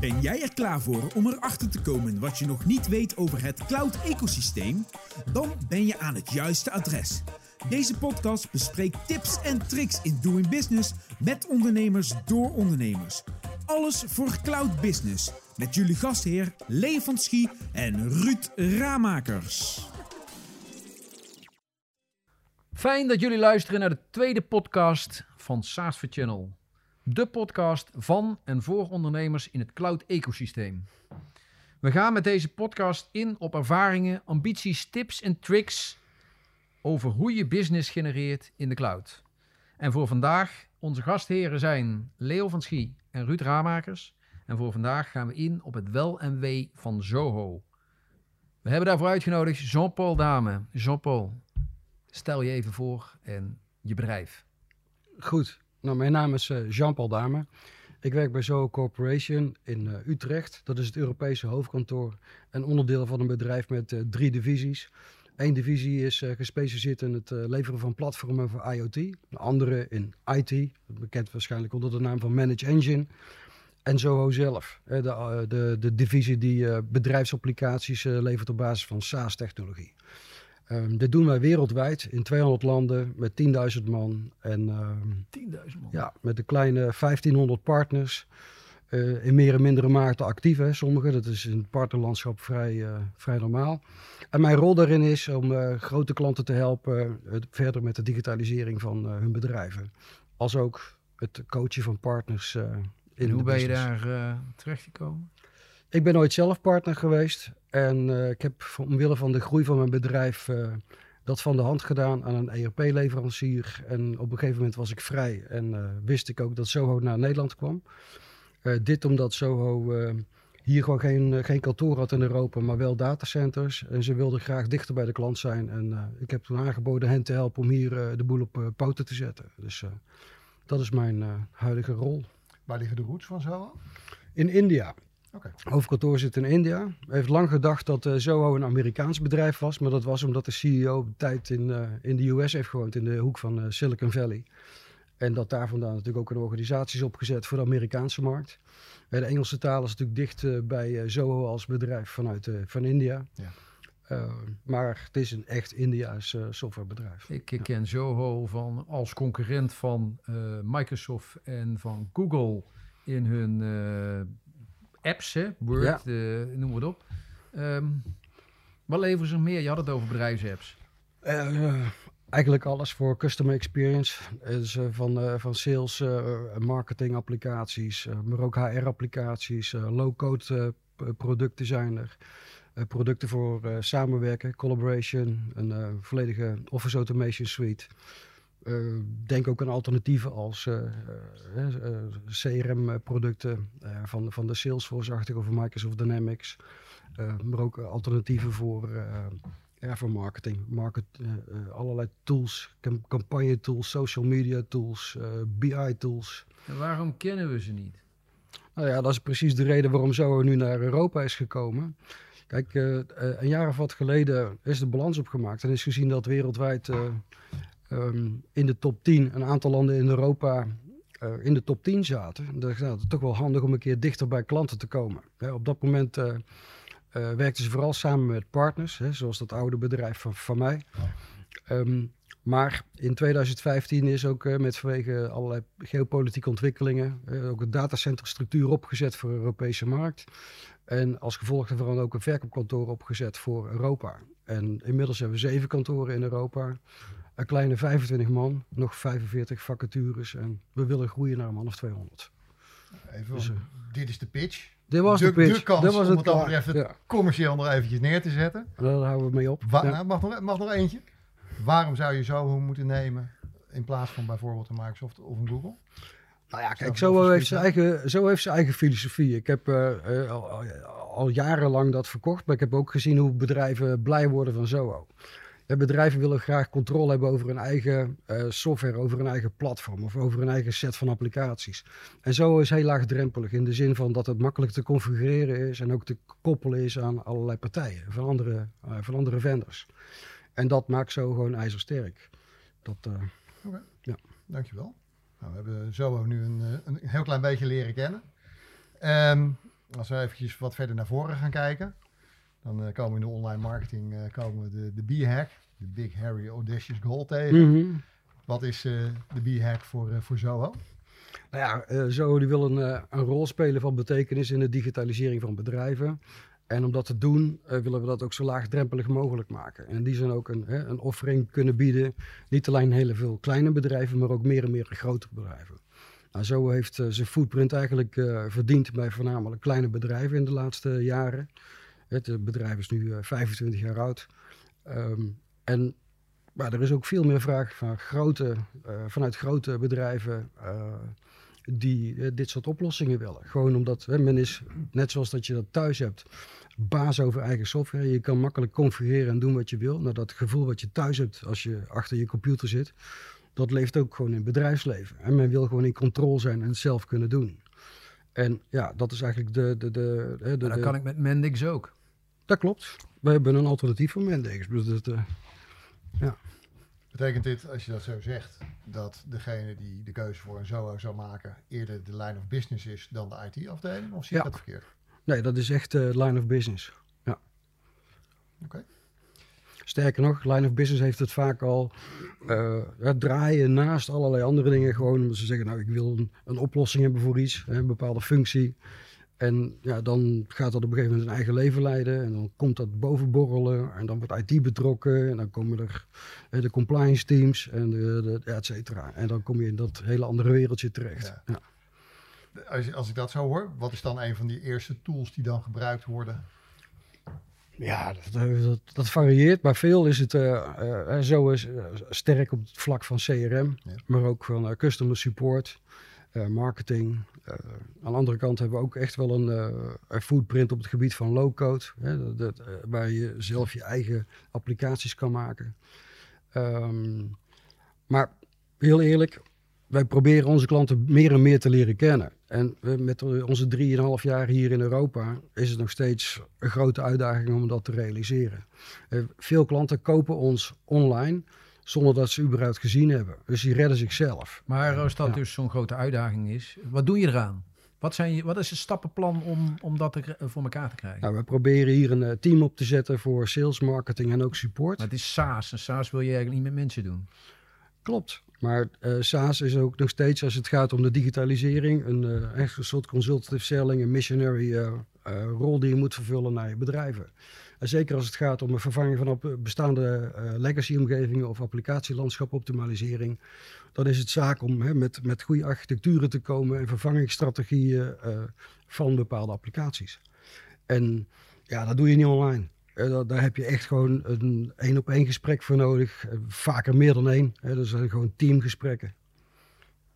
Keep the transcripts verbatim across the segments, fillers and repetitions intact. Ben jij er klaar voor om erachter te komen wat je nog niet weet over het cloud-ecosysteem? Dan ben je aan het juiste adres. Deze podcast bespreekt tips en tricks in doing business met ondernemers door ondernemers. Alles voor cloud business. Met jullie gastheer Leo van Schie en Ruud Ramakers. Fijn dat jullie luisteren naar de tweede podcast van SaaS four Channel. De podcast van en voor ondernemers in het cloud-ecosysteem. We gaan met deze podcast in op ervaringen, ambities, tips en tricks over hoe je business genereert in de cloud. En voor vandaag, onze gastheren zijn Leo van Schie en Ruud Ramakers. En voor vandaag gaan we in op het wel en wee van Zoho. We hebben daarvoor uitgenodigd Jean-Paul Damen. Jean-Paul, stel je even voor en je bedrijf. Goed. Nou, mijn naam is Jean-Paul Damen. Ik werk bij Zoho Corporation in uh, Utrecht. Dat is het Europese hoofdkantoor en onderdeel van een bedrijf met uh, drie divisies. Eén divisie is uh, gespecialiseerd in het uh, leveren van platformen voor I O T. De andere in I T, bekend waarschijnlijk onder de naam van Manage Engine. En Zoho zelf, de, uh, de, de divisie die uh, bedrijfsapplicaties uh, levert op basis van SaaS-technologie. Um, dit doen wij wereldwijd in tweehonderd landen met tienduizend man. En, um, tienduizend man? Ja, met een kleine vijftienhonderd partners. Uh, in meer en mindere mate actief, hè, sommigen. Dat is in het partnerlandschap vrij, uh, vrij normaal. En mijn rol daarin is om uh, grote klanten te helpen uh, verder met de digitalisering van uh, hun bedrijven. Als ook het coachen van partners uh, in de business. En hoe ben je daar uh, terechtgekomen? Ik ben ooit zelf partner geweest en uh, ik heb omwille van de groei van mijn bedrijf uh, dat van de hand gedaan aan een E R P-leverancier. En op een gegeven moment was ik vrij en uh, wist ik ook dat Zoho naar Nederland kwam. Uh, dit omdat Zoho uh, hier gewoon geen, uh, geen kantoor had in Europa, maar wel datacenters. En ze wilden graag dichter bij de klant zijn. En uh, ik heb toen aangeboden hen te helpen om hier uh, de boel op uh, poten te zetten. Dus uh, dat is mijn uh, huidige rol. Waar liggen de roots van Zoho? In India. Okay. Hoofdkantoor zit in India. Hij heeft lang gedacht dat uh, Zoho een Amerikaans bedrijf was. Maar dat was omdat de C E O op de tijd in, uh, in de U S heeft gewoond. In de hoek van uh, Silicon Valley. En dat daar vandaan natuurlijk ook een organisatie is opgezet voor de Amerikaanse markt. De Engelse taal is natuurlijk dicht uh, bij uh, Zoho als bedrijf vanuit uh, van India. Ja. Uh, maar het is een echt India's uh, softwarebedrijf. Ik, ik ja. ken Zoho van, als concurrent van uh, Microsoft en van Google in hun... Uh, apps, hè? Word, ja. de, noem het op. Um, wat leveren ze meer? Je had het over bedrijfsapps. Uh, uh, eigenlijk alles voor customer experience. Dus, uh, van, uh, van sales, uh, marketing applicaties, uh, maar ook H R applicaties, uh, low-code uh, producten zijn er. Uh, producten voor uh, samenwerken, collaboration, een uh, volledige office automation suite. Uh, denk ook aan alternatieven als uh, uh, uh, C R M-producten uh, van, van de Salesforce-achtige of Microsoft Dynamics. Uh, maar ook alternatieven voor, uh, ja, voor marketing. Market, uh, uh, allerlei tools, cam- campagne-tools, social media-tools, uh, B I-tools. En waarom kennen we ze niet? Nou ja, dat is precies de reden waarom Zoho nu naar Europa is gekomen. Kijk, uh, uh, een jaar of wat geleden is de balans opgemaakt en is gezien dat wereldwijd... Uh, Um, in de top tien, een aantal landen in Europa uh, in de top tien zaten. En dacht ik, nou, dat is toch wel handig om een keer dichter bij klanten te komen. Hè, op dat moment uh, uh, werkten ze vooral samen met partners, hè, zoals dat oude bedrijf van, van mij. Ja. Um, maar in tweeduizend vijftien is ook uh, met vanwege allerlei geopolitieke ontwikkelingen uh, ook een datacenterstructuur opgezet voor de Europese markt. En als gevolg daarvan ook een verkoopkantoor opgezet voor Europa. En inmiddels hebben we zeven kantoren in Europa. Een kleine vijfentwintig man, nog vijfenveertig vacatures en we willen groeien naar een man of tweehonderd. Even, dus, uh, dit is de pitch. Dit was de, de pitch. De kans dit was om het dan weer even ja. commercieel nog eventjes neer te zetten. Daar houden we mee op. Wa- ja. nou, mag, nog, mag nog eentje. Waarom zou je Zoho moeten nemen in plaats van bijvoorbeeld een Microsoft of een Google? Nou ja, kijk, Zoho heeft zijn eigen, Zoho heeft zijn eigen filosofie. Ik heb uh, uh, al, al jarenlang dat verkocht, maar ik heb ook gezien hoe bedrijven blij worden van Zoho. Bedrijven willen graag controle hebben over hun eigen uh, software, over hun eigen platform of over hun eigen set van applicaties. En Zoho is heel laagdrempelig in de zin van dat het makkelijk te configureren is en ook te koppelen is aan allerlei partijen van andere, uh, van andere vendors. En dat maakt Zoho gewoon ijzersterk. Dat, uh, okay. ja. Dankjewel. Nou, we hebben Zoho nu een, een heel klein beetje leren kennen. Um, als we eventjes wat verder naar voren gaan kijken, dan uh, komen we in de online marketing uh, komen we de, de B-hack, de Big Hairy Audacious Goal tegen. Mm-hmm. Wat is uh, de B-hack voor, uh, voor Zoho? Nou ja, uh, Zoho die wil een, uh, een rol spelen van betekenis in de digitalisering van bedrijven. En om dat te doen uh, willen we dat ook zo laagdrempelig mogelijk maken. En die zijn ook een, hè, een offering kunnen bieden. Niet alleen heel veel kleine bedrijven, maar ook meer en meer grotere bedrijven. Nou, Zoho heeft uh, zijn footprint eigenlijk uh, verdiend bij voornamelijk kleine bedrijven in de laatste jaren. Het bedrijf is nu uh, vijfentwintig jaar oud. Um, en maar er is ook veel meer vraag van grote, uh, vanuit grote bedrijven uh, die uh, dit soort oplossingen willen. Gewoon omdat hè, men is, net zoals dat je dat thuis hebt, baas over eigen software. Je kan makkelijk configureren en doen wat je wil. Nou, dat gevoel wat je thuis hebt als je achter je computer zit, dat leeft ook gewoon in het bedrijfsleven. En men wil gewoon in controle zijn en het zelf kunnen doen. En ja, dat is eigenlijk de... de, de, de, de maar dat kan ik met Mendix ook. Dat klopt. We hebben een alternatief voor Mendix. Dus dat, uh, ja. Betekent dit, als je dat zo zegt, dat degene die de keuze voor een Zoho zou maken eerder de line of business is dan de I T-afdeling? Of zie je ja. dat verkeerd? Nee, dat is echt uh, line of business. Ja. Oké. Okay. Sterker nog, line of business heeft het vaak al uh, draaien naast allerlei andere dingen. Gewoon omdat ze zeggen, nou ik wil een, een oplossing hebben voor iets, een bepaalde functie. En ja, dan gaat dat op een gegeven moment een eigen leven leiden. En dan komt dat bovenborrelen en dan wordt I T betrokken. En dan komen er uh, de compliance teams en de, de, et cetera. En dan kom je in dat hele andere wereldje terecht. Ja. Ja. Als, als ik dat zo hoor, wat is dan een van die eerste tools die dan gebruikt worden? Ja, dat, dat, dat varieert. Maar veel is het uh, uh, zo is, uh, sterk op het vlak van C R M. Ja. Maar ook van uh, customer support, uh, marketing. Uh, aan de andere kant hebben we ook echt wel een uh, footprint op het gebied van low-code. Hè, dat, uh, waar je zelf je eigen applicaties kan maken. Um, maar heel eerlijk, wij proberen onze klanten meer en meer te leren kennen. En met onze drieënhalf jaar hier in Europa is het nog steeds een grote uitdaging om dat te realiseren. Veel klanten kopen ons online zonder dat ze überhaupt gezien hebben. Dus die redden zichzelf. Maar als dat ja. dus zo'n grote uitdaging is, wat doe je eraan? Wat, zijn je, wat is het stappenplan om, om dat te, voor elkaar te krijgen? Nou, we proberen hier een team op te zetten voor sales, marketing en ook support. Maar het is SaaS en SaaS wil je eigenlijk niet met mensen doen. Klopt, maar uh, SaaS is ook nog steeds, als het gaat om de digitalisering, een uh, echt een soort consultative selling, een missionary uh, uh, rol die je moet vervullen naar je bedrijven. En zeker als het gaat om een vervanging van op bestaande uh, legacy-omgevingen of applicatielandschapoptimalisering, dan is het zaak om hè, met, met goede architecturen te komen en vervangingsstrategieën uh, van bepaalde applicaties. En ja, dat doe je niet online. Daar heb je echt gewoon een één-op-één gesprek voor nodig. Vaker meer dan één. Dat zijn gewoon teamgesprekken.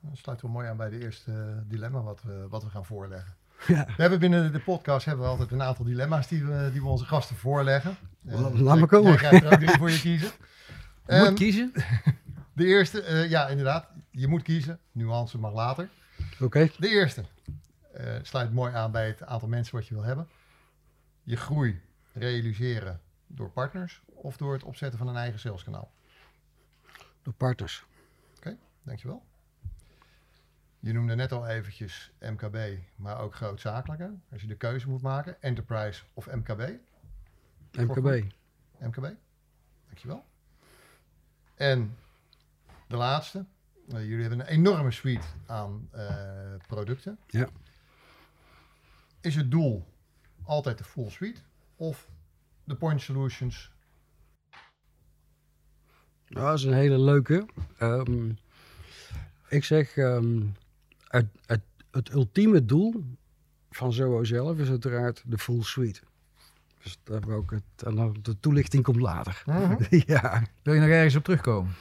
Dat sluit wel mooi aan bij de eerste dilemma wat we, wat we gaan voorleggen. Ja. We hebben binnen de podcast hebben we altijd een aantal dilemma's die we, die we onze gasten voorleggen. Laat uh, maar komen. Jij gaat er ook niet voor je kiezen. Je um, moet kiezen? De eerste, uh, ja inderdaad. Je moet kiezen. Nuance mag later. Oké. Okay. De eerste uh, sluit mooi aan bij het aantal mensen wat je wil hebben. Je groei realiseren door partners of door het opzetten van een eigen saleskanaal? Door partners. Oké, okay, dankjewel. Je noemde net al eventjes M K B, maar ook grootzakelijke. Als je de keuze moet maken, enterprise of M K B? M K B. M K B, dankjewel. En de laatste. Uh, jullie hebben een enorme suite aan uh, producten. Ja. Is het doel altijd de full suite? Of de point solutions? Nou, dat is een hele leuke. Um, ik zeg, um, het, het, het ultieme doel van Zoho zelf is uiteraard de full suite. Dus daar hebben we ook het, en dan de toelichting komt later. Uh-huh. Ja. Wil je nog ergens op terugkomen?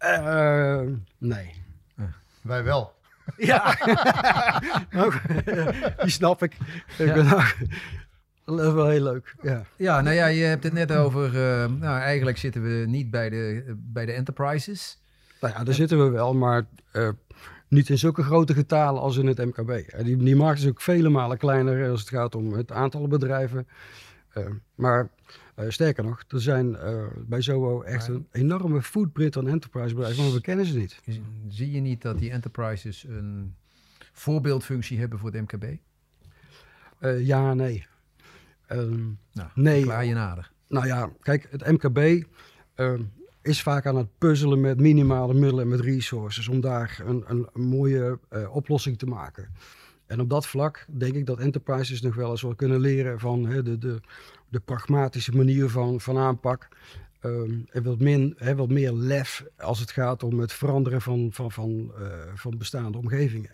Uh, nee. Uh. Wij wel. Ja. Die snap ik. Ja. Ik ben ook... Dat is wel heel leuk. Ja, ja nou ja, je hebt het net over... Uh, nou, eigenlijk zitten we niet bij de, uh, bij de enterprises. Nou ja, daar en... zitten we wel, maar uh, niet in zulke grote getalen als in het M K B. Uh, die, die markt is ook vele malen kleiner als het gaat om het aantal bedrijven. Uh, maar uh, sterker nog, er zijn uh, bij Zoho echt maar... een enorme footprint aan enterprise bedrijven, maar we kennen ze niet. Zie je niet dat die enterprises een voorbeeldfunctie hebben voor het M K B? Uh, ja, nee. Um, nou, nee. Klaar je nader. Nou ja, kijk, het M K B uh, is vaak aan het puzzelen met minimale middelen en met resources om daar een, een, een mooie uh, oplossing te maken. En op dat vlak denk ik dat enterprises nog wel eens wat kunnen leren van hè, de, de, de pragmatische manier van, van aanpak. Um, en wat, min, hè, wat meer lef als het gaat om het veranderen van, van, van, uh, van bestaande omgevingen.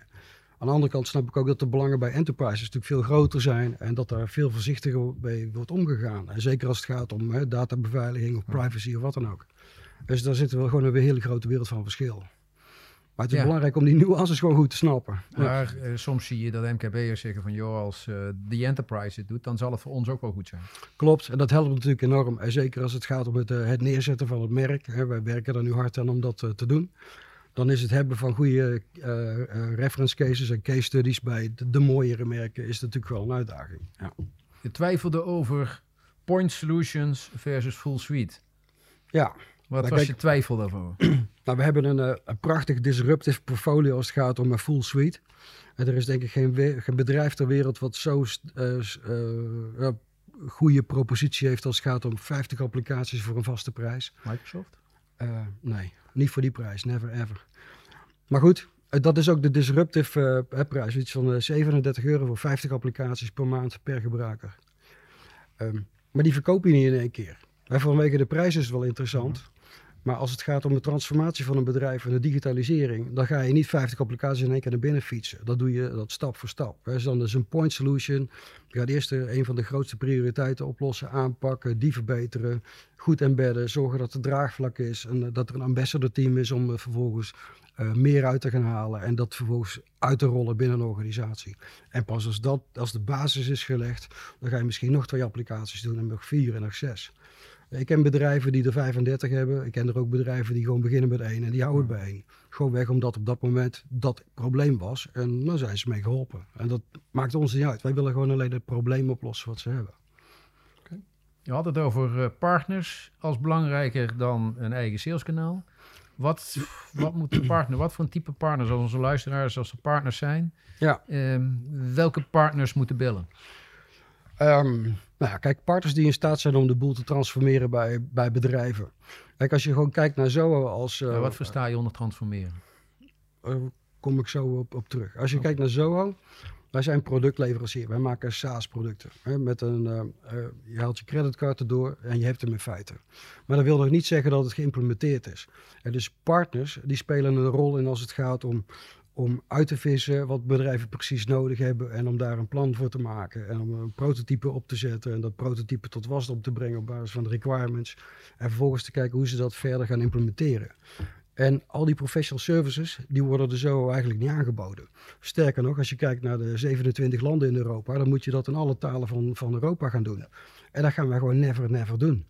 Aan de andere kant snap ik ook dat de belangen bij enterprises natuurlijk veel groter zijn en dat daar veel voorzichtiger mee wordt omgegaan. En zeker als het gaat om hè, databeveiliging of privacy of wat dan ook. Dus daar zitten we gewoon een hele grote wereld van verschil. Maar het is ja. belangrijk om die nuances gewoon goed te snappen. Maar ja. uh, soms zie je dat M K B'ers zeggen van joh, als uh, die enterprise het doet, dan zal het voor ons ook wel goed zijn. Klopt, en dat helpt natuurlijk enorm. En zeker als het gaat om het, uh, het neerzetten van het merk. Hè, wij werken er nu hard aan om dat uh, te doen. Dan is het hebben van goede uh, reference cases en case studies bij de, de mooiere merken is natuurlijk wel een uitdaging. Ja. Je twijfelde over point solutions versus full suite. Ja. Wat nou, was kijk, je twijfel daarvoor? Nou, we hebben een, uh, een prachtig disruptive portfolio als het gaat om een full suite. En er is denk ik geen, we- geen bedrijf ter wereld wat zo'n uh, uh, goede propositie heeft als het gaat om vijftig applicaties voor een vaste prijs. Microsoft? Uh, nee, niet voor die prijs. Never ever. Maar goed, uh, dat is ook de disruptive uh, prijs. Iets van uh, zevenendertig euro voor vijftig applicaties per maand per gebruiker. Um, maar die verkoop je niet in één keer. En vanwege de prijs is het wel interessant. Mm-hmm. Maar als het gaat om de transformatie van een bedrijf en de digitalisering, dan ga je niet vijftig applicaties in één keer naar binnen fietsen. Dat doe je dat stap voor stap. Hè. Dus dan is een point solution. Je gaat eerst een van de grootste prioriteiten oplossen, aanpakken, die verbeteren, goed embedden, zorgen dat er draagvlak is en dat er een ambassador team is om vervolgens uh, meer uit te gaan halen en dat vervolgens uit te rollen binnen een organisatie. En pas als dat, als de basis is gelegd, dan ga je misschien nog twee applicaties doen en nog vier en nog zes. Ik ken bedrijven die er vijfendertig hebben. Ik ken er ook bedrijven die gewoon beginnen met één en die houden het bij één. Gewoon weg omdat op dat moment dat probleem was. En dan zijn ze mee geholpen. En dat maakt ons niet uit. Wij willen gewoon alleen het probleem oplossen wat ze hebben. Okay. Je had het over partners als belangrijker dan een eigen saleskanaal. Wat, wat moet een partner, wat voor een type partners, als onze luisteraars, als er partners zijn, ja. um, welke partners moeten bellen? Um, Nou ja, kijk, partners die in staat zijn om de boel te transformeren bij, bij bedrijven. Kijk, als je gewoon kijkt naar Zoho als... Uh, ja, wat versta je onder transformeren? Daar uh, kom ik zo op, op terug. Als je okay. kijkt naar Zoho, wij zijn productleverancier. Wij maken SaaS-producten. Hè, met een, uh, uh, je haalt je creditcard erdoor en je hebt hem in feite. Maar dat wil nog niet zeggen dat het geïmplementeerd is. En dus partners die spelen een rol in als het gaat om... om uit te vissen wat bedrijven precies nodig hebben en om daar een plan voor te maken en om een prototype op te zetten en dat prototype tot wasdom te brengen op basis van de requirements en vervolgens te kijken hoe ze dat verder gaan implementeren. En al die professional services, die worden er zo eigenlijk niet aangeboden. Sterker nog, als je kijkt naar de zevenentwintig landen in Europa, dan moet je dat in alle talen van, van Europa gaan doen. En dat gaan wij gewoon never, never doen.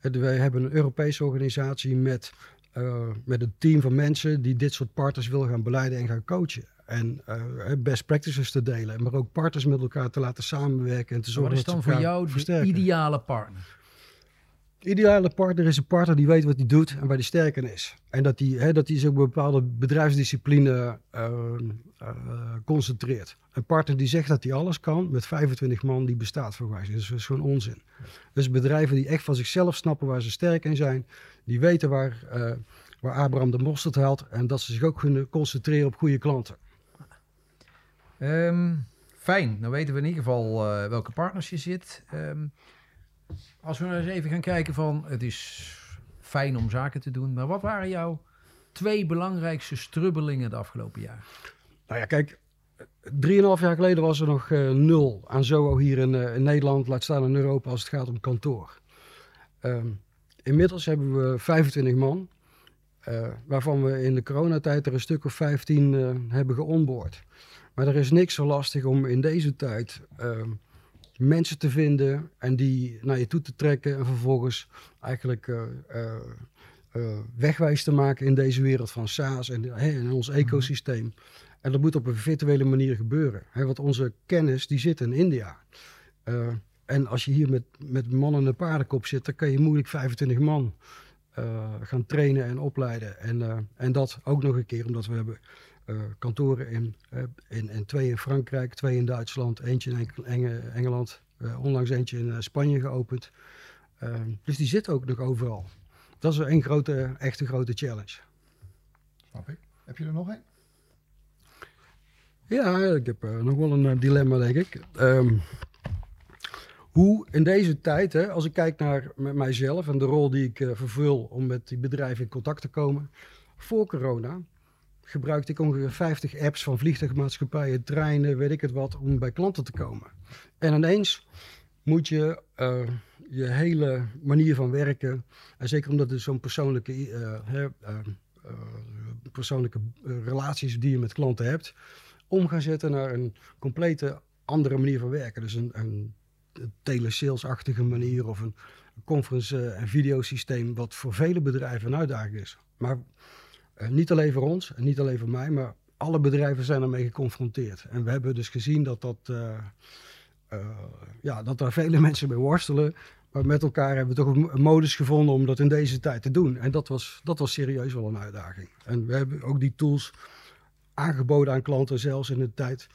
En wij hebben een Europese organisatie met... Uh, met een team van mensen die dit soort partners wil gaan beleiden en gaan coachen. En uh, best practices te delen, maar ook partners met elkaar te laten samenwerken en te zorgen dat ze elkaar versterken. Wat is dan voor jou de ideale partner? De ideale partner is een partner die weet wat hij doet en waar hij sterk in is. En dat die, hè, dat hij zich op een bepaalde bedrijfsdiscipline uh, uh, concentreert. Een partner die zegt dat hij alles kan met vijfentwintig man, die bestaat voor wijze. Dus dat is gewoon onzin. Dus bedrijven die echt van zichzelf snappen waar ze sterk in zijn, die weten waar, uh, waar Abraham de mosterd haalt en dat ze zich ook kunnen concentreren op goede klanten. Um, fijn, dan weten we in ieder geval uh, welke partners je zit. Um... Als we nou eens even gaan kijken van, het is fijn om zaken te doen, maar wat waren jouw twee belangrijkste strubbelingen de afgelopen jaar? Nou ja, kijk, drieënhalf jaar geleden was er nog uh, nul aan Zoho hier in, uh, in Nederland, laat staan in Europa als het gaat om kantoor. Um, inmiddels hebben we vijfentwintig man, uh, waarvan we in de coronatijd er een stuk of vijftien uh, hebben geonboard. Maar er is niks zo lastig om in deze tijd... Uh, mensen te vinden en die naar je toe te trekken en vervolgens eigenlijk uh, uh, uh, wegwijs te maken in deze wereld van SaaS en hey, in ons ecosysteem. Mm-hmm. En dat moet op een virtuele manier gebeuren. Hey, want onze kennis die zit in India. Uh, en als je hier met, met mannen en paardenkop zit, dan kan je moeilijk vijfentwintig man uh, gaan trainen en opleiden. En, uh, en dat ook nog een keer, omdat we hebben uh, kantoren in, uh, in, in twee in Frankrijk, twee in Duitsland, eentje in Eng- Engeland, uh, onlangs eentje in uh, Spanje geopend. Uh, dus die zit ook nog overal. Dat is een grote, echte grote challenge. Snap ik. Heb je er nog een? Ja, ik heb uh, nog wel een uh, dilemma, denk ik. Um, hoe in deze tijd, hè, als ik kijk naar met mijzelf en de rol die ik uh, vervul om met die bedrijven in contact te komen. Voor corona gebruikte ik ongeveer vijftig apps van vliegtuigmaatschappijen, treinen, weet ik het wat, om bij klanten te komen. En ineens moet je uh, je hele manier van werken, en zeker omdat het zo'n persoonlijke, uh, uh, uh, persoonlijke relaties die je met klanten hebt, om gaan zetten naar een complete andere manier van werken. Dus een, een telesalesachtige manier of een conference- en videosysteem, wat voor vele bedrijven een uitdaging is. Maar uh, niet alleen voor ons en niet alleen voor mij, maar alle bedrijven zijn ermee geconfronteerd. En we hebben dus gezien dat, dat, uh, uh, ja, dat daar vele mensen mee worstelen. Maar met elkaar hebben we toch een modus gevonden om dat in deze tijd te doen. En dat was, dat was serieus wel een uitdaging. En we hebben ook die tools aangeboden aan klanten, zelfs in de tijd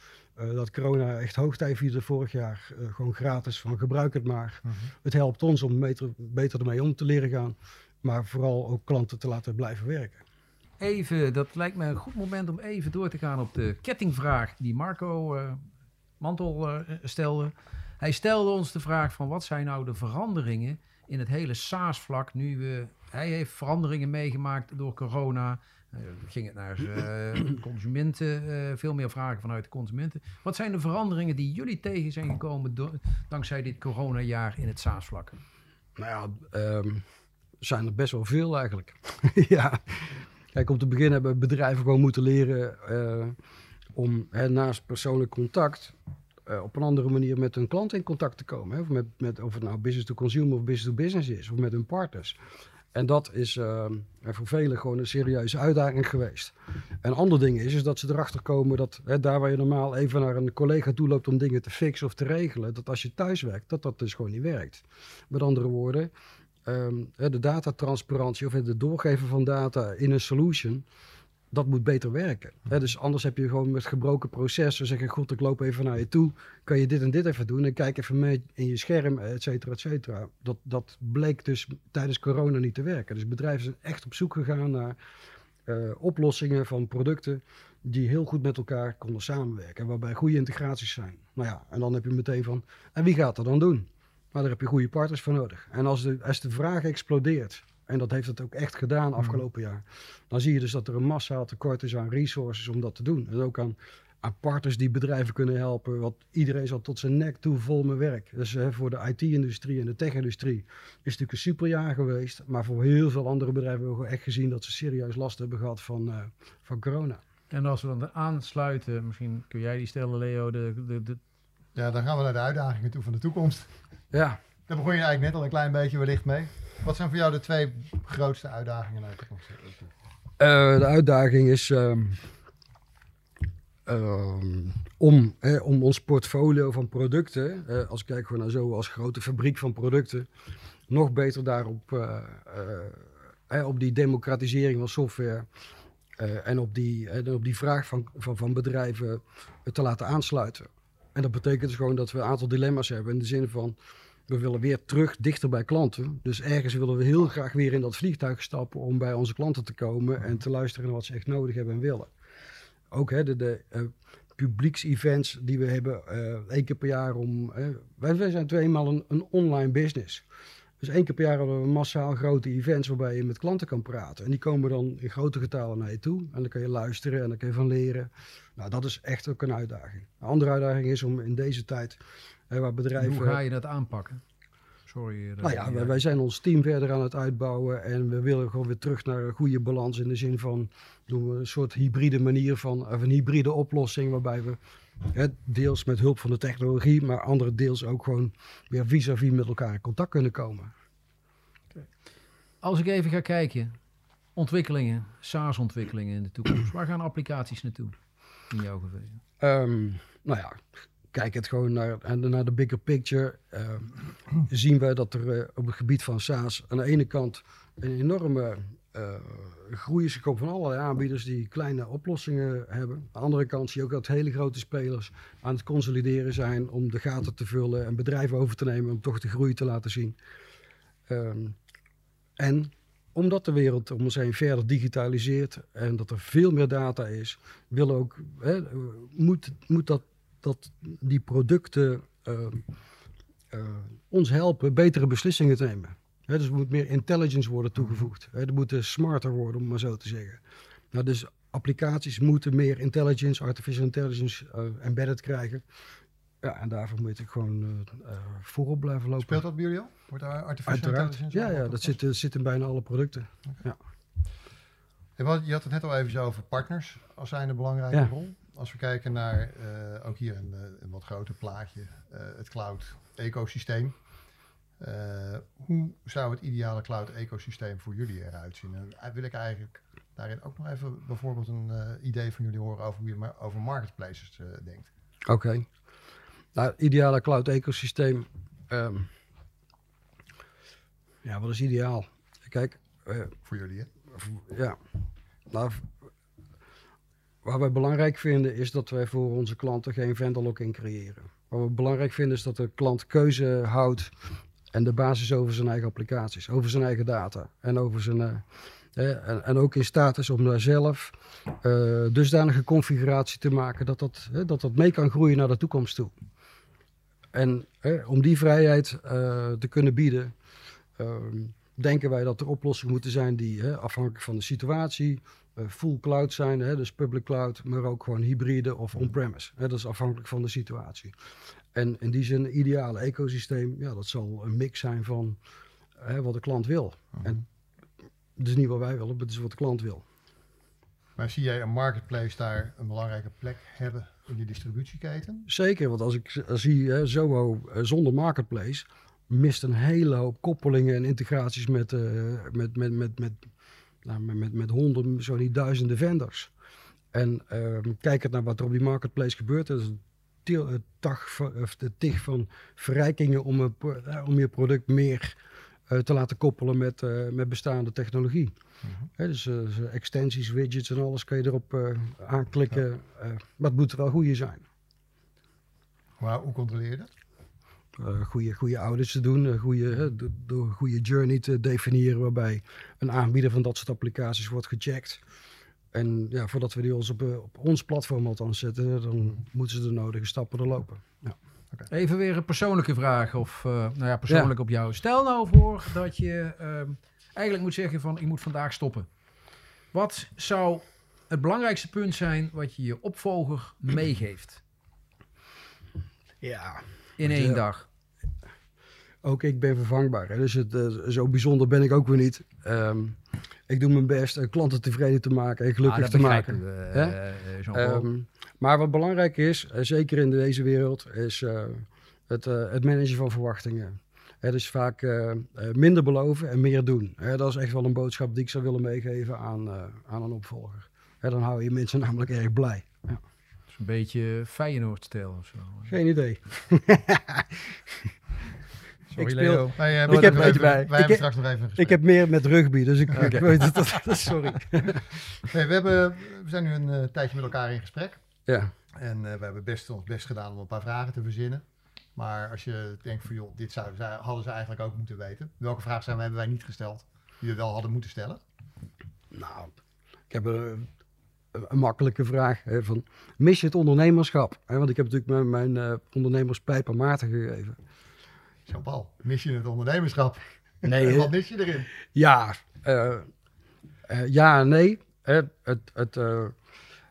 uh, dat corona echt hoogtij vierde vorig jaar. Uh, gewoon gratis, van gebruik het maar. Mm-hmm. Het helpt ons om beter, beter ermee om te leren gaan. Maar vooral ook klanten te laten blijven werken. Even, dat lijkt me een goed moment om even door te gaan op de kettingvraag die Marco uh, Mantel uh, stelde. Hij stelde ons de vraag van wat zijn nou de veranderingen in het hele SaaS-vlak. Nu, uh, hij heeft veranderingen meegemaakt door corona. Uh, ging het naar uh, consumenten, uh, veel meer vragen vanuit de consumenten. Wat zijn de veranderingen die jullie tegen zijn gekomen do- dankzij dit coronajaar in het SaaS-vlak? Nou ja... Um... zijn er best wel veel eigenlijk. Ja. Kijk, om te beginnen hebben bedrijven gewoon moeten leren uh, om hè, naast persoonlijk contact uh, op een andere manier met hun klant in contact te komen. Hè. Of, met, met, of het nou business to consumer of business to business is, of met hun partners. En dat is uh, voor velen gewoon een serieuze uitdaging geweest. Een ander ding is, is dat ze erachter komen dat hè, daar waar je normaal even naar een collega toe loopt om dingen te fixen of te regelen, dat als je thuis werkt, dat dat dus gewoon niet werkt. Met andere woorden, Um, de datatransparantie of het doorgeven van data in een solution, dat moet beter werken. He, dus anders heb je gewoon met gebroken processen, zeggen, goed, ik loop even naar je toe, kan je dit en dit even doen en kijk even mee in je scherm, et cetera, et cetera. Dat, dat bleek dus tijdens corona niet te werken. Dus bedrijven zijn echt op zoek gegaan naar uh, oplossingen van producten die heel goed met elkaar konden samenwerken, waarbij goede integraties zijn. Nou ja, en dan heb je meteen van, en wie gaat dat dan doen? Maar daar heb je goede partners voor nodig. En als de, als de vraag explodeert, en dat heeft het ook echt gedaan afgelopen jaar, dan zie je dus dat er een massaal tekort is aan resources om dat te doen. En ook aan, aan partners die bedrijven kunnen helpen, want iedereen zat tot zijn nek toe vol met werk. Dus hè, voor de I T-industrie en de tech-industrie is het natuurlijk een superjaar geweest, maar voor heel veel andere bedrijven hebben we echt gezien dat ze serieus last hebben gehad van, uh, van corona. En als we dan aansluiten, misschien kun jij die stellen, Leo, de... de, de... Ja, dan gaan we naar de uitdagingen toe van de toekomst. Ja. Daar begon je eigenlijk net al een klein beetje wellicht mee. Wat zijn voor jou de twee grootste uitdagingen naar de toekomst? Uh, de uitdaging is um, um, om, hè, om ons portfolio van producten, uh, als ik kijk gewoon naar Zoho als grote fabriek van producten, nog beter daarop uh, uh, hey, op die democratisering van software uh, en op die, uh, op die vraag van, van, van bedrijven te laten aansluiten. En dat betekent dus gewoon dat we een aantal dilemma's hebben in de zin van, we willen weer terug dichter bij klanten. Dus ergens willen we heel graag weer in dat vliegtuig stappen om bij onze klanten te komen en te luisteren naar wat ze echt nodig hebben en willen. Ook hè, de, de uh, publieks-events die we hebben, uh, één keer per jaar om... Uh, wij, wij zijn tweemaal een, een online business. Dus één keer per jaar hebben we massaal grote events waarbij je met klanten kan praten. En die komen dan in grote getalen naar je toe. En dan kan je luisteren en dan kan je van leren. Nou, dat is echt ook een uitdaging. Een andere uitdaging is om in deze tijd, hè, waar bedrijven... Hoe ga je dat aanpakken? Sorry. Dat... Nou ja, wij, wij zijn ons team verder aan het uitbouwen. En we willen gewoon weer terug naar een goede balans. In de zin van, doen we een soort hybride manier van... Of een hybride oplossing waarbij we... Deels met hulp van de technologie, maar andere deels ook gewoon weer vis-à-vis met elkaar in contact kunnen komen. Okay. Als ik even ga kijken, ontwikkelingen, SaaS-ontwikkelingen in de toekomst. Waar gaan applicaties naartoe in jouw geval? Um, nou ja, kijk het gewoon naar, naar de bigger picture. Um, zien we dat er uh, op het gebied van SaaS aan de ene kant een enorme uh, groeien zich op van allerlei aanbieders die kleine oplossingen hebben. Aan de andere kant zie je ook dat hele grote spelers aan het consolideren zijn om de gaten te vullen en bedrijven over te nemen om toch de groei te laten zien. Um, en omdat de wereld om ons heen verder digitaliseert en dat er veel meer data is, wil ook, hè, moet, moet dat, dat die producten uh, uh, ons helpen betere beslissingen te nemen. He, dus er moet meer intelligence worden toegevoegd. He, er moeten smarter worden, om maar zo te zeggen. Nou, dus applicaties moeten meer intelligence, artificial intelligence uh, embedded krijgen. Ja, en daarvoor moet je gewoon uh, voorop blijven lopen. Speelt dat bij jullie al? Wordt daar artificial Uiteraard. intelligence? Ja, ja dat zit, zit in bijna alle producten. Okay. Ja. Je had het net al even over partners als zijnde belangrijke ja. rol. Als we kijken naar, uh, ook hier een, een wat groter plaatje, uh, het cloud-ecosysteem. Uh, hoe zou het ideale cloud-ecosysteem voor jullie eruit zien? Uh, wil ik eigenlijk daarin ook nog even bijvoorbeeld een uh, idee van jullie horen over hoe je maar over marketplaces uh, denkt. Oké. Okay. Nou, ideale cloud-ecosysteem. Um, ja, wat is ideaal? Kijk. Uh, voor jullie, hè? Ja. Nou, wat wij belangrijk vinden is dat wij voor onze klanten geen vendor lock-in creëren. Wat we belangrijk vinden is dat de klant keuze houdt en de basis over zijn eigen applicaties, over zijn eigen data en, over zijn, eh, en, en ook in staat is om daar zelf uh, dusdanige configuratie te maken dat dat, eh, dat dat mee kan groeien naar de toekomst toe. En eh, om die vrijheid uh, te kunnen bieden, uh, denken wij dat er oplossingen moeten zijn die eh, afhankelijk van de situatie uh, full cloud zijn, hè, dus public cloud, maar ook gewoon hybride of on-premise. Hè, dat is afhankelijk van de situatie. En in die zin, een ideale ecosysteem, ja, dat zal een mix zijn van hè, wat de klant wil. Uh-huh. En dat is niet wat wij willen, maar het is wat de klant wil. Maar zie jij een marketplace daar een belangrijke plek hebben in de distributieketen? Zeker, want als ik als zie hè, Zoho uh, zonder marketplace mist een hele hoop koppelingen en integraties met, uh, met, met, met, met, nou, met, met honderden, zo niet duizenden vendors. En uh, kijkend naar wat er op die marketplace gebeurt, dat is een tig van verrijkingen om, een, uh, om je product meer uh, te laten koppelen met, uh, met bestaande technologie. Mm-hmm. He, dus uh, extensies, widgets en alles kan je erop uh, aanklikken, ja. uh, maar het moet wel goede zijn. Maar hoe controleer je dat? Uh, goede, goede audits te doen, uh, goede, he, do, door een goede journey te definiëren waarbij een aanbieder van dat soort applicaties wordt gecheckt. En ja, voordat we die ons op, op ons platform althans zetten, dan moeten ze de nodige stappen er lopen. Ja. Okay. Even weer een persoonlijke vraag, of uh, nou ja, persoonlijk ja. op jou. Stel nou voor dat je uh, eigenlijk moet zeggen van ik moet vandaag stoppen. Wat zou het belangrijkste punt zijn wat je je opvolger meegeeft? Ja... In één ja. dag. Ook ik ben vervangbaar. Hè? Dus het, uh, zo bijzonder ben ik ook weer niet. Um, ik doe mijn best uh, klanten tevreden te maken en gelukkig ah, te maken. We, hè? Uh, um, maar wat belangrijk is, uh, zeker in deze wereld, is uh, het, uh, het managen van verwachtingen. Hè, dus vaak uh, minder beloven en meer doen. Hè, dat is echt wel een boodschap die ik zou willen meegeven aan, uh, aan een opvolger. Hè, dan hou je mensen namelijk erg blij. Ja. Een beetje Feyenoord-stijl of zo. Geen idee. Sorry, ik speel... Leo. Wij, uh, ik heb, even, bij. wij ik hebben straks he... nog even een gesprek. Ik heb meer met rugby, dus ik, okay. ik weet het. Dat, sorry. Hey, we, hebben, we zijn nu een uh, tijdje met elkaar in gesprek. Ja. En uh, we hebben best, ons best gedaan om een paar vragen te verzinnen. Maar als je denkt van, joh, dit zouden ze, hadden ze eigenlijk ook moeten weten. Welke vragen zijn, hebben wij niet gesteld die we wel hadden moeten stellen? Nou, ik heb... Uh, Een makkelijke vraag, hè, van, mis je het ondernemerschap? Hè, want ik heb natuurlijk mijn, mijn uh, ondernemerspijp aan Maarten gegeven. Jean-Paul, mis je het ondernemerschap? Nee. Wat mis je erin? Ja, uh, uh, ja en nee. Hè, het, het, uh,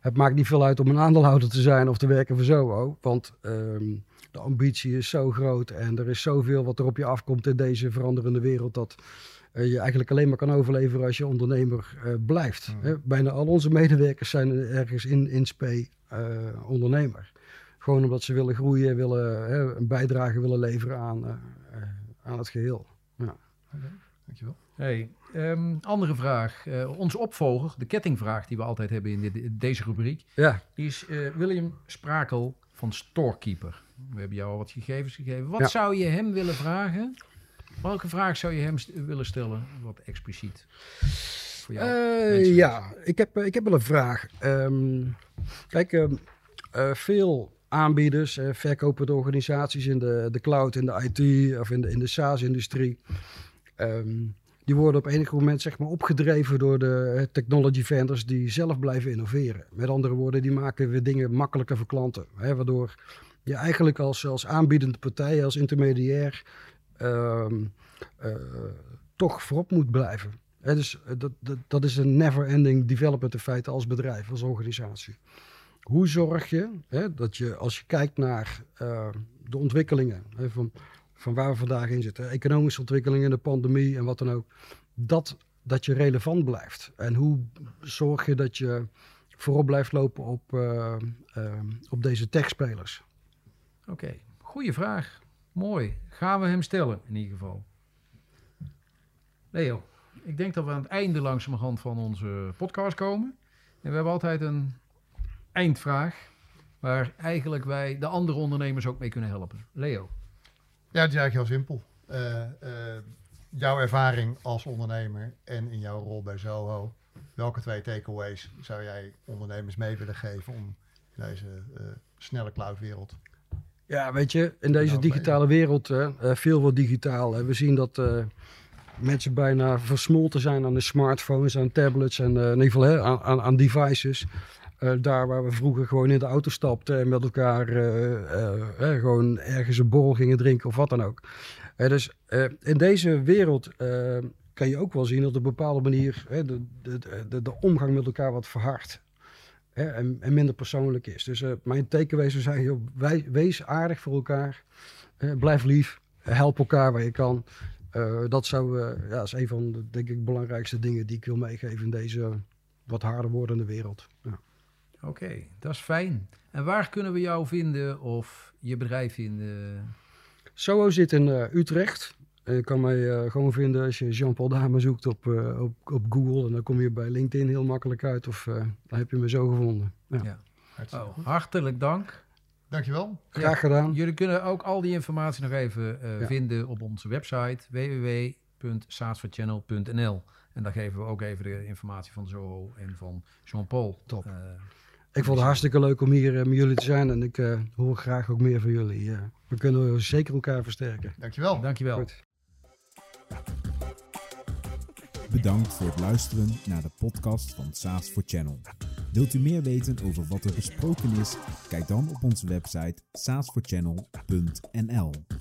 het maakt niet veel uit om een aandeelhouder te zijn of te werken voor Zoho. Want um, de ambitie is zo groot en er is zoveel wat er op je afkomt in deze veranderende wereld... dat je eigenlijk alleen maar kan overleveren als je ondernemer uh, blijft. Mm. Bijna al onze medewerkers zijn ergens in, in S P uh, ondernemer. Gewoon omdat ze willen groeien, willen uh, een bijdrage willen leveren aan, uh, uh, aan het geheel. Ja. Okay, dankjewel. Hey, um, andere vraag. Uh, onze opvolger, de kettingvraag die we altijd hebben in dit, deze rubriek, ja. is uh, William Sprakel van Storekeeper. We hebben jou al wat gegevens gegeven. Wat ja. zou je hem willen vragen? Welke vraag zou je hem st- willen stellen, wat expliciet? voor jou? Uh, ja, ik heb, ik heb wel een vraag. Um, kijk, um, uh, veel aanbieders, uh, verkopende organisaties in de, de cloud, in de I T of in de, in de SaaS-industrie... Um, die worden op enig moment zeg maar opgedreven door de technology vendors die zelf blijven innoveren. Met andere woorden, die maken weer dingen makkelijker voor klanten. Hè, waardoor je eigenlijk als, als aanbiedende partij, als intermediair, uh, uh, toch voorop moet blijven. Hè, dus dat, dat, dat is een never-ending development in feite als bedrijf, als organisatie. Hoe zorg je hè, dat je, als je kijkt naar uh, de ontwikkelingen hè, van... van waar we vandaag in zitten, economische ontwikkelingen, de pandemie en wat dan ook, dat, dat je relevant blijft. En hoe zorg je dat je voorop blijft lopen op, uh, uh, op deze techspelers? Oké, okay. Goeie vraag. Mooi. Gaan we hem stellen in ieder geval. Leo, ik denk dat we aan het einde langzamerhand van onze podcast komen. En we hebben altijd een eindvraag waar eigenlijk wij de andere ondernemers ook mee kunnen helpen. Leo. Ja, het is eigenlijk heel simpel. Uh, uh, jouw ervaring als ondernemer en in jouw rol bij Zoho, welke twee takeaways zou jij ondernemers mee willen geven om in deze uh, snelle cloudwereld? Ja, weet je, in deze digitale wereld, hè, veel wordt digitaal. Hè. We zien dat uh, mensen bijna versmolten zijn aan de smartphones, aan tablets en uh, in ieder geval hè, aan, aan, aan devices. Uh, daar waar we vroeger gewoon in de auto stapten en met elkaar uh, uh, eh, gewoon ergens een borrel gingen drinken of wat dan ook. Uh, dus uh, in deze wereld uh, kan je ook wel zien dat op een bepaalde manier uh, de, de, de, de omgang met elkaar wat verhardt uh, en, en minder persoonlijk is. Dus uh, mijn takeaway zou zijn, joh, wij, wees aardig voor elkaar, uh, blijf lief, help elkaar waar je kan. Uh, dat zou, uh, ja, is een van de denk ik, belangrijkste dingen die ik wil meegeven in deze wat harder wordende wereld. Ja. Oké, okay, dat is fijn. En waar kunnen we jou vinden of je bedrijf vinden? Zoho zit in uh, Utrecht. Je kan mij uh, gewoon vinden als je Jean-Paul Damen zoekt op, uh, op, op Google. En dan kom je bij LinkedIn heel makkelijk uit. Of uh, dan heb je me zo gevonden. Ja. Ja. Oh, hartelijk dank. Dankjewel. Graag gedaan. Ja, jullie kunnen ook al die informatie nog even uh, ja. vinden op onze website w w w punt saas voor channel punt n l. En daar geven we ook even de informatie van Zoho en van Jean-Paul. Top. Uh, Ik vond het hartstikke leuk om hier uh, met jullie te zijn en ik uh, hoor graag ook meer van jullie. Uh, we kunnen zeker elkaar versterken. Dankjewel. Dankjewel. Goed. Bedankt voor het luisteren naar de podcast van SaaS for Channel. Wilt u meer weten over wat er besproken is? Kijk dan op onze website saas voor channel punt n l.